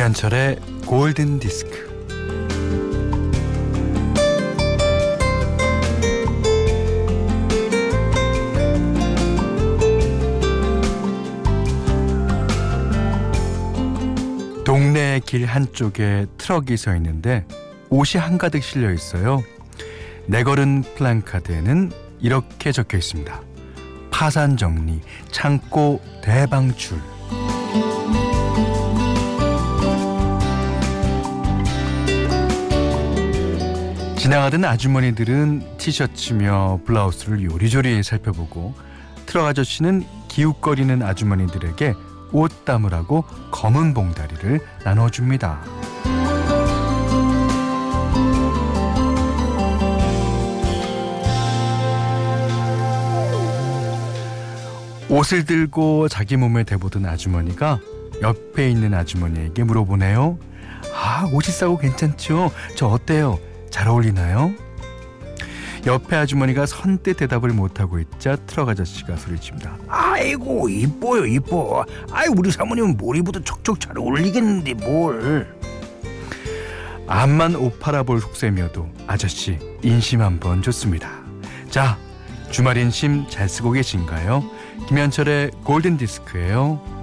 김현철의 골든디스크. 동네의 길 한쪽에 트럭이 서 있는데 옷이 한가득 실려 있어요. 내걸은 플랜카드에는 이렇게 적혀 있습니다. 파산 정리, 창고 대방출. 지나가던 아주머니들은 티셔츠며 블라우스를 요리조리 살펴보고, 트럭 아저씨는 기웃거리는 아주머니들에게 옷 담으라고 검은 봉다리를 나눠줍니다. 옷을 들고 자기 몸에 대보던 아주머니가 옆에 있는 아주머니에게 물어보네요. 아, 옷이 싸고 괜찮죠? 저 어때요? 잘 어울리나요? 옆에 아주머니가 선뜻 대답을 못하고 있자 트럭 아저씨가 소리칩니다. 아이고, 이뻐요 이뻐. 아이, 우리 사모님은 뭘 입어도 척척 잘 어울리겠는데 뭘. 암만 옷 팔아볼 속셈이어도 아저씨 인심 한번 줬습니다. 자, 주말 인심 잘 쓰고 계신가요? 김현철의 골든디스크예요.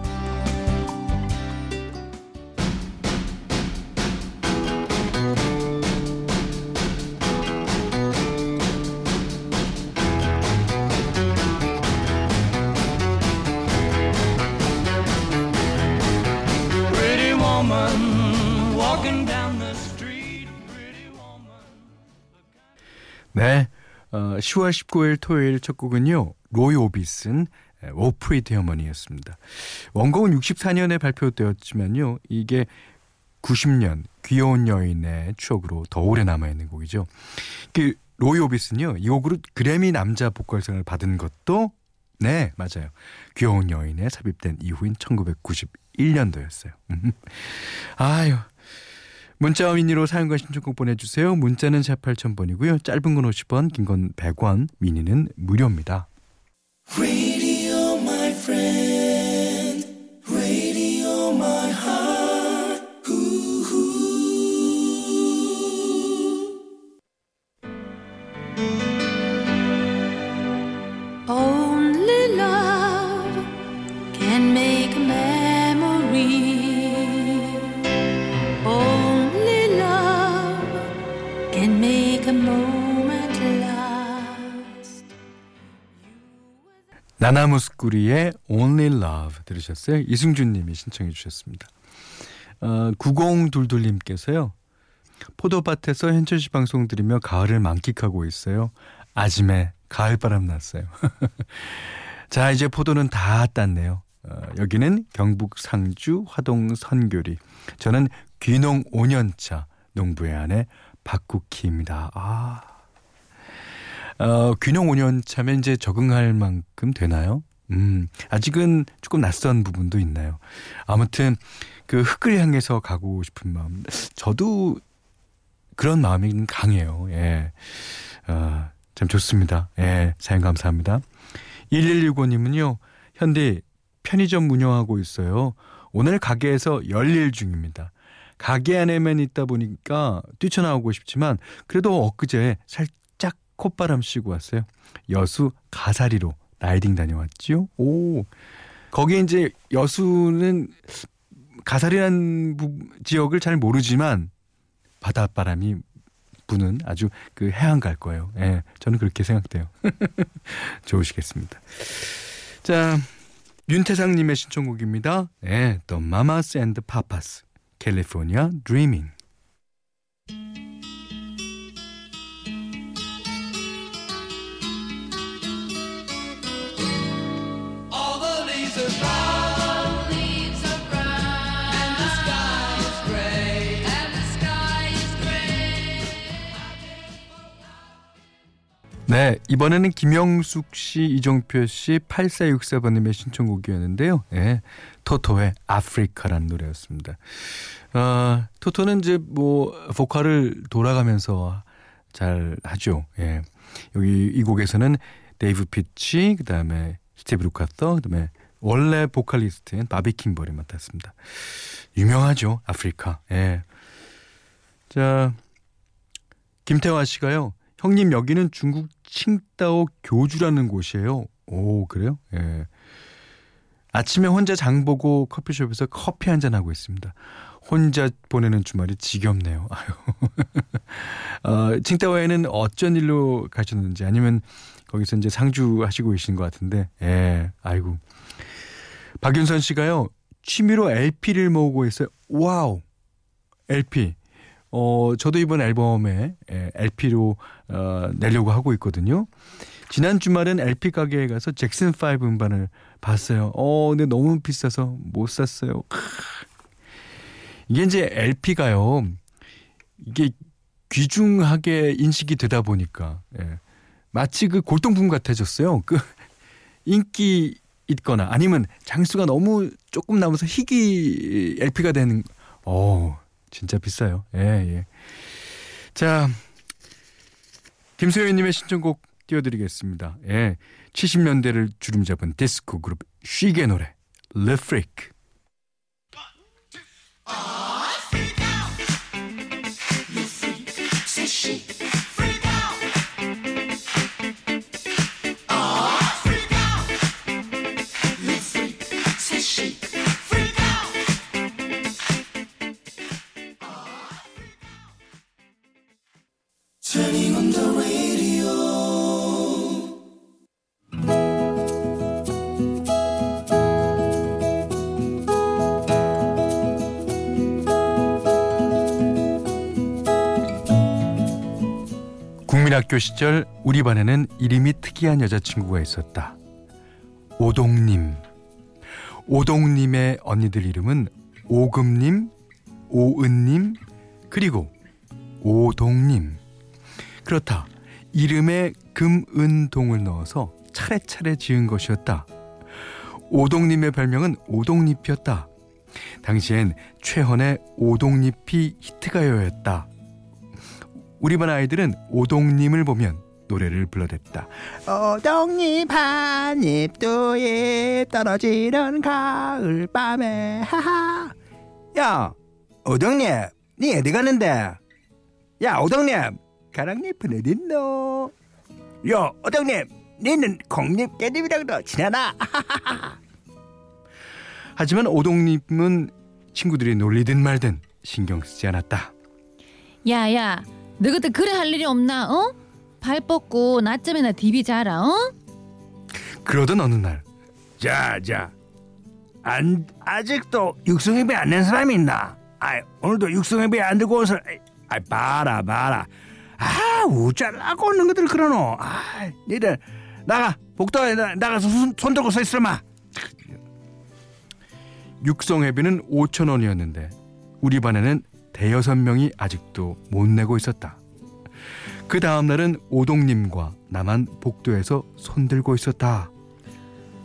10월 19일 토요일 첫 곡은요, 로이 오비슨 오 프리티 어머니였습니다. 원곡은 64년에 발표되었지만요, 이게 90년 귀여운 여인의 추억으로 더 오래 남아있는 곡이죠. 그 로이 오비슨요, 이 곡으로 그래미 남자 보컬상을 받은 것도, 네 맞아요, 귀여운 여인에 삽입된 이후인 1991년도였어요. 아유. 문자와 미니로 사용과 신청곡 보내주세요. 문자는 8000번이고요. 짧은 건 50원, 긴 건 100원, 미니는 무료입니다. Radio my friend, radio my heart. Only love can make a memory. 나나무스쿠리의 Only Love 들으셨어요. 이승준님이 신청해 주셨습니다. 9022님께서요. 포도밭에서 현철씨 방송 들으며 가을을 만끽하고 있어요. 아침에 가을바람 났어요. 자, 이제 포도는 다 땄네요. 여기는 경북 상주 화동 선교리. 저는 귀농 5년차 농부의 아내 박국희입니다. 귀농 5년 차면 이제 적응할 만큼 되나요? 아직은 조금 낯선 부분도 있나요? 아무튼 그 흙을 향해서 가고 싶은 마음, 저도 그런 마음이 강해요. 예. 참 좋습니다. 예, 사연 감사합니다. 1165님은요. 현대 편의점 운영하고 있어요. 오늘 가게에서 열일 중입니다. 가게 안에만 있다 보니까 뛰쳐나오고 싶지만 그래도 엊그제 살짝 콧바람 쉬고 왔어요. 여수 가사리로 라이딩 다녀왔지요. 오, 거기 이제 여수는 가사리라는 지역을 잘 모르지만 바닷바람이 부는 아주 그 해안가일 거예요. 예, 저는 그렇게 생각돼요. 좋으시겠습니다. 자, 윤태상님의 신청곡입니다. 예, The Mamas and Papas. California Dreaming. All the leaves are brown, and the sky is gray, 네, 이번에는 김영숙 씨, 이정표 씨, 8464번님의 신청곡이었는데요. 네, 토토의 아프리카라는 노래였습니다. 토토는 이제 뭐 보컬을 돌아가면서 잘 하죠. 예. 여기 이 곡에서는 데이브 피치, 그다음에 스티브 루카터, 그다음에 원래 보컬리스트인 바비킹벌이 맡았습니다. 유명하죠, 아프리카. 예. 자, 김태화 씨가요. 형님 여기는 중국 칭다오 교주라는 곳이에요. 오, 그래요? 예. 아침에 혼자 장 보고 커피숍에서 커피 한잔 하고 있습니다. 혼자 보내는 주말이 지겹네요. 아유. 칭다오에는 어쩐 일로 가셨는지 아니면 거기서 이제 상주하시고 계신 것 같은데, 예, 아이고. 박윤선 씨가요, 취미로 LP를 모으고 있어요. 와우, LP. 저도 이번 앨범에 LP로 내려고 하고 있거든요. 지난 주말엔 LP 가게에 가서 잭슨 5 음반을 봤어요. 근데 너무 비싸서 못 샀어요. 이게 이제 LP가요, 이게 귀중하게 인식이 되다 보니까, 예. 마치 그 골동품 같아졌어요. 그 인기 있거나 아니면 장수가 너무 조금 남아서 희귀 LP가 되는. 진짜 비싸요. 예, 예. 자, 김소연님의 신청곡 띄워드리겠습니다. 예, 70년대를 주름 잡은 디스코 그룹 쉬게 노래 Le Freak. 국민학교 시절 우리 반에는 이름이 특이한 여자친구가 있었다. 오동님. 오동님의 언니들 이름은 오금님, 오은님, 그리고 오동님. 그렇다. 이름에 금, 은, 동을 넣어서 차례차례 지은 것이었다. 오동님의 별명은 오동잎이었다. 당시엔 최헌의 오동잎이 히트가요였다. 우리 반 아이들은 오동님을 보면 노래를 불러댔다. 오동잎 한 잎도에 떨어지는 가을 밤에 하하. 야, 오동잎, 니 어디 갔는데? 야, 오동잎, 가랑잎은 어딨노? 야, 오동잎, 니는 콩잎 깨잎이랑도 친하나? 하지만 오동잎은 친구들이 놀리든 말든 신경 쓰지 않았다. 야야, 너 그때 그래 할 일이 없나? 어? 발 뻗고 낮잠이나 디비 자라. 어? 그러던 어느 날, 자자, 아직도 육성회비 안 낸 사람이 있나? 아이, 오늘도 육성회비 안 들고 온서. 아이, 봐라. 아, 우짤라고 있는 것들 그러노. 아, 니들 나가 복도에 나가서 손 들고 서 있으마. 육성회비는 5,000원이었는데 우리 반에는 5명이 아직도 못 내고 있었다. 그 다음 날은 오동님과 나만 복도에서 손들고 있었다.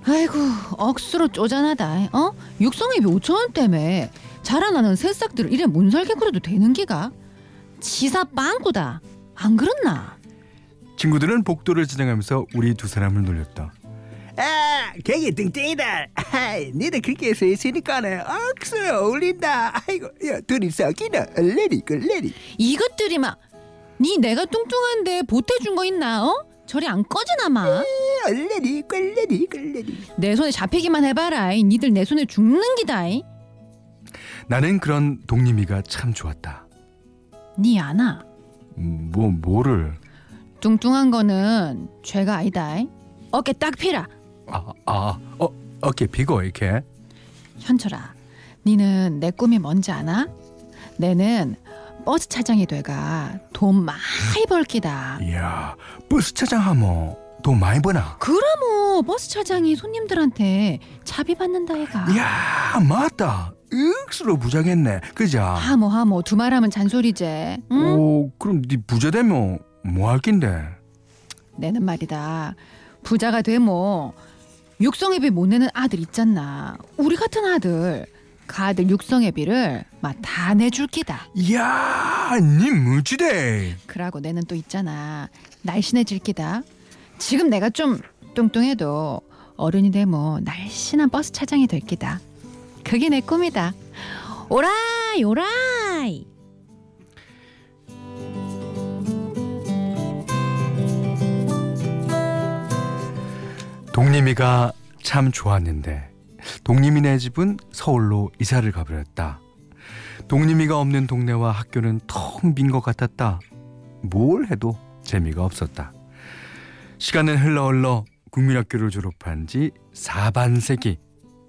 아이고, 억수로 쪼잔하다. 어? 육성회비 5,000원 때문에 자라나는 새싹들을 이래 못살게 굴어도 되는 기가? 지사 빵꾸다. 안 그렇나? 친구들은 복도를 지나가면서 우리 두 사람을 놀렸다. 아, 개기 뚱뚱이다. 니들 그렇게 서 있으니까는 억수로 어울린다. 아이고, 야, 둘이 썩이나. 얼레리. 이것들이 막, 니 내가 뚱뚱한데 보태준 거 있나? 어? 저리 안 꺼지나 마. 얼레리. 내 손에 잡히기만 해봐라. 니들 내 손에 죽는 기다. 나는 그런 동님이가 참 좋았다. 니 아나? 뭐를? 뚱뚱한 거는 죄가 아니다. 어깨 딱 피라. 어깨 피고 이렇게. 현철아, 니는 내 꿈이 뭔지 아나? 내는 버스 차장이 돼가 돈 많이 벌기다. 이야, 버스 차장 하면 돈 많이 버나? 그럼 버스 차장이 손님들한테 차비 받는다 해가. 이야, 맞다. 억수로 부자겠네, 그자? 하모 두 말하면 잔소리제. 응? 오, 그럼 니 부자 되면 뭐 할 낀데? 내는 말이다, 부자가 되모 육성회비 못 내는 아들 있잖나. 우리 같은 아들, 그 아들 육성회비를 막 다 내줄 기다. 이야, 니 무지대. 그러고 내는 또 있잖아, 날씬해질 기다. 지금 내가 좀 뚱뚱해도 어른이 돼 뭐 날씬한 버스 차장이 될 기다. 그게 내 꿈이다. 오라이 오라이. 동림이가 참 좋았는데 동림이네 집은 서울로 이사를 가버렸다. 동림이가 없는 동네와 학교는 텅 빈 것 같았다. 뭘 해도 재미가 없었다. 시간은 흘러 국민학교를 졸업한 지 4반세기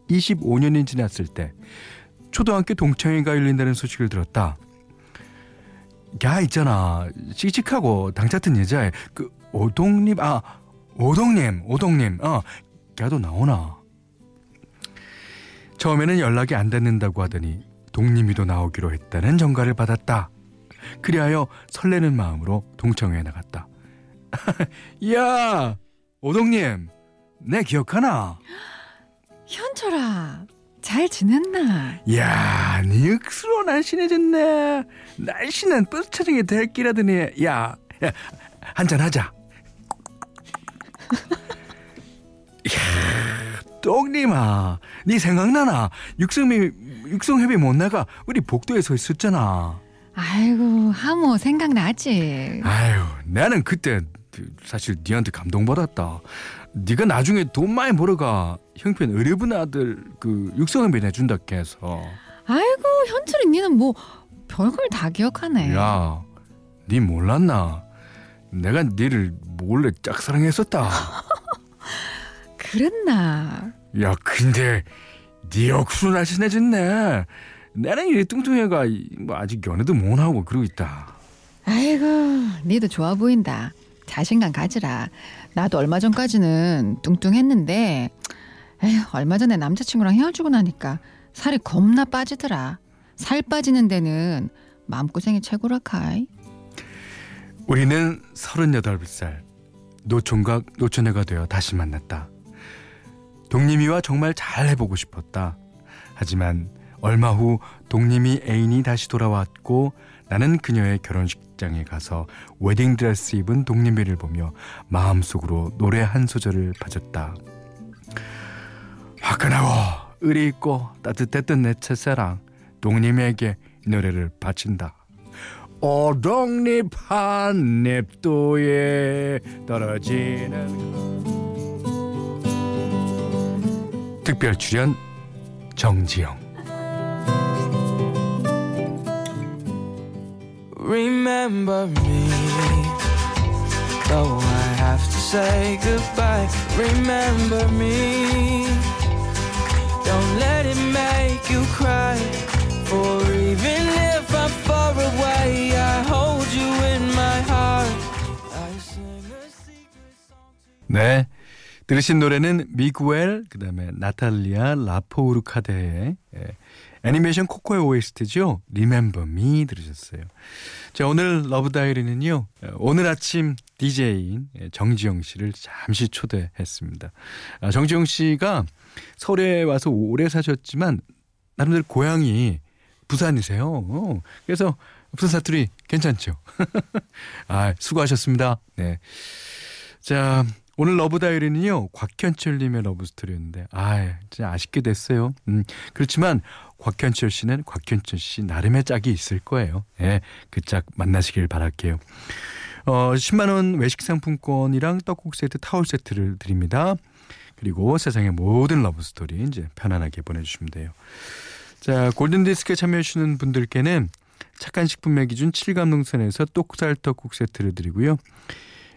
25년이 지났을 때 초등학교 동창회가 열린다는 소식을 들었다. 야 있잖아, 씩씩하고 당차튼 여자애 그 오동님 야도 나오나. 처음에는 연락이 안 닿는다고 하더니 동님이도 나오기로 했다는 전가를 받았다. 그리하여 설레는 마음으로 동창회에 나갔다. 야 오동님 내 기억하나? 현철아 잘 지냈나? 야 늑스러워 날씬해졌네. 날씬한 버스 차장이 될 끼라더니 야 한잔하자. 야, 똥님아 니 생각나나? 육성회비 못 나가 우리 복도에 서 있었잖아. 아이고 하모 생각나지. 아유 나는 그때 사실 니한테 감동받았다. 니가 나중에 돈 많이 벌어가 형편 어려운 아들 그 육성회비 내준다 해서. 아이고 현철이 니는 뭐 별걸 다 기억하네. 야 니 몰랐나? 내가 니를 몰래 짝사랑했었다. 그랬나? 야 근데 니 억수로 날씬해졌네. 나는 이래 뚱뚱해가 뭐 아직 연애도 못하고 그러고 있다. 아이고 니도 좋아 보인다. 자신감 가지라. 나도 얼마 전까지는 뚱뚱했는데 에휴, 얼마 전에 남자친구랑 헤어지고 나니까 살이 겁나 빠지더라. 살 빠지는 데는 마음고생이 최고라 카이. 우리는 38살 노총각 노처녀가 되어 다시 만났다. 동림이와 정말 잘 해보고 싶었다. 하지만 얼마 후 동림이 애인이 다시 돌아왔고 나는 그녀의 결혼식장에 가서 웨딩드레스 입은 동림이를 보며 마음속으로 노래 한 소절을 바쳤다. 화끈하고 의리 있고 따뜻했던 내 첫사랑 동림이에게 노래를 바친다. 오동잎 한 냅도에 떨어지는. 특별 출연 정지영. Remember me though I have to say goodbye. Remember me don't let it make you cry. For even if I'm far away I hold you in my heart. I sing a secret song to... 네, 들으신 노래는 미구엘 그다음에 나탈리아 라포우르카데의 애니메이션 코코의 OST죠. Remember Me 들으셨어요. 자, 오늘 러브 다이어리는요. 오늘 아침 DJ인 정지영 씨를 잠시 초대했습니다. 정지영 씨가 서울에 와서 오래 사셨지만 나름대로 고향이 부산이세요. 그래서 부산 사투리 괜찮죠? 아, 수고하셨습니다. 네. 자, 오늘 러브 다이어리는요. 곽현철 님의 러브 스토리였는데 아, 진짜 아쉽게 됐어요. 그렇지만 곽현철 씨는 곽현철 씨 나름의 짝이 있을 거예요. 예. 네, 그 짝 만나시길 바랄게요. 10만 원 외식 상품권이랑 떡국 세트, 타월 세트를 드립니다. 그리고 세상의 모든 러브 스토리 이제 편안하게 보내 주시면 돼요. 자, 골든디스크에 참여해주시는 분들께는 착한 식품의 기준 7감농산에서 똑살떡국 세트를 드리고요.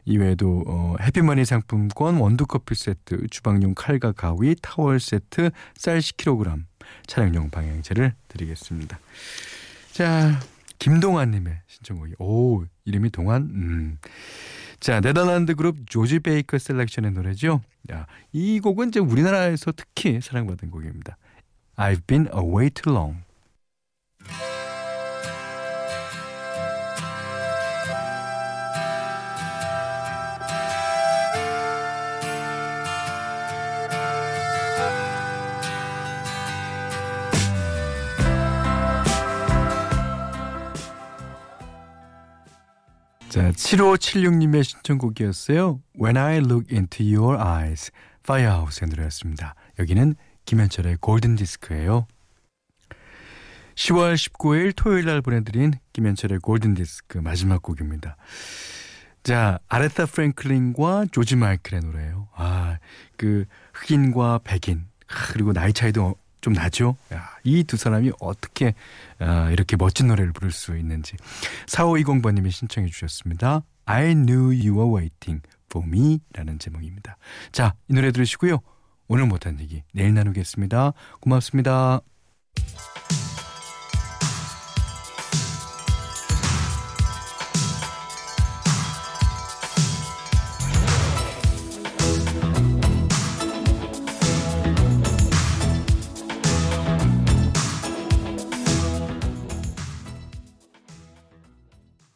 이외에도 해피머니 상품권, 원두커피 세트, 주방용 칼과 가위, 타월 세트, 쌀 10kg, 차량용 방향제를 드리겠습니다. 자, 김동환님의 신청곡이. 오, 이름이 동환? 자, 네덜란드 그룹 조지 베이커 셀렉션의 노래죠. 야, 이 곡은 이제 우리나라에서 특히 사랑받은 곡입니다. I've been away too long. 자, 7576님의 신청곡이었어요. When I Look Into Your Eyes, 파이어하우스의 노래였습니다. 여기는 김현철의 골든디스크예요. 10월 19일 토요일 날 보내드린 김현철의 골든디스크 마지막 곡입니다. 자, 아레타 프랭클린과 조지 마이클의 노래예요. 아, 그 흑인과 백인, 그리고 나이 차이도 좀 나죠. 이 두 사람이 어떻게 이렇게 멋진 노래를 부를 수 있는지. 4520번님이 신청해 주셨습니다. I Knew You Were Waiting for Me 라는 제목입니다. 자, 이 노래 들으시고요. 오늘 못한 얘기 내일 나누겠습니다. 고맙습니다.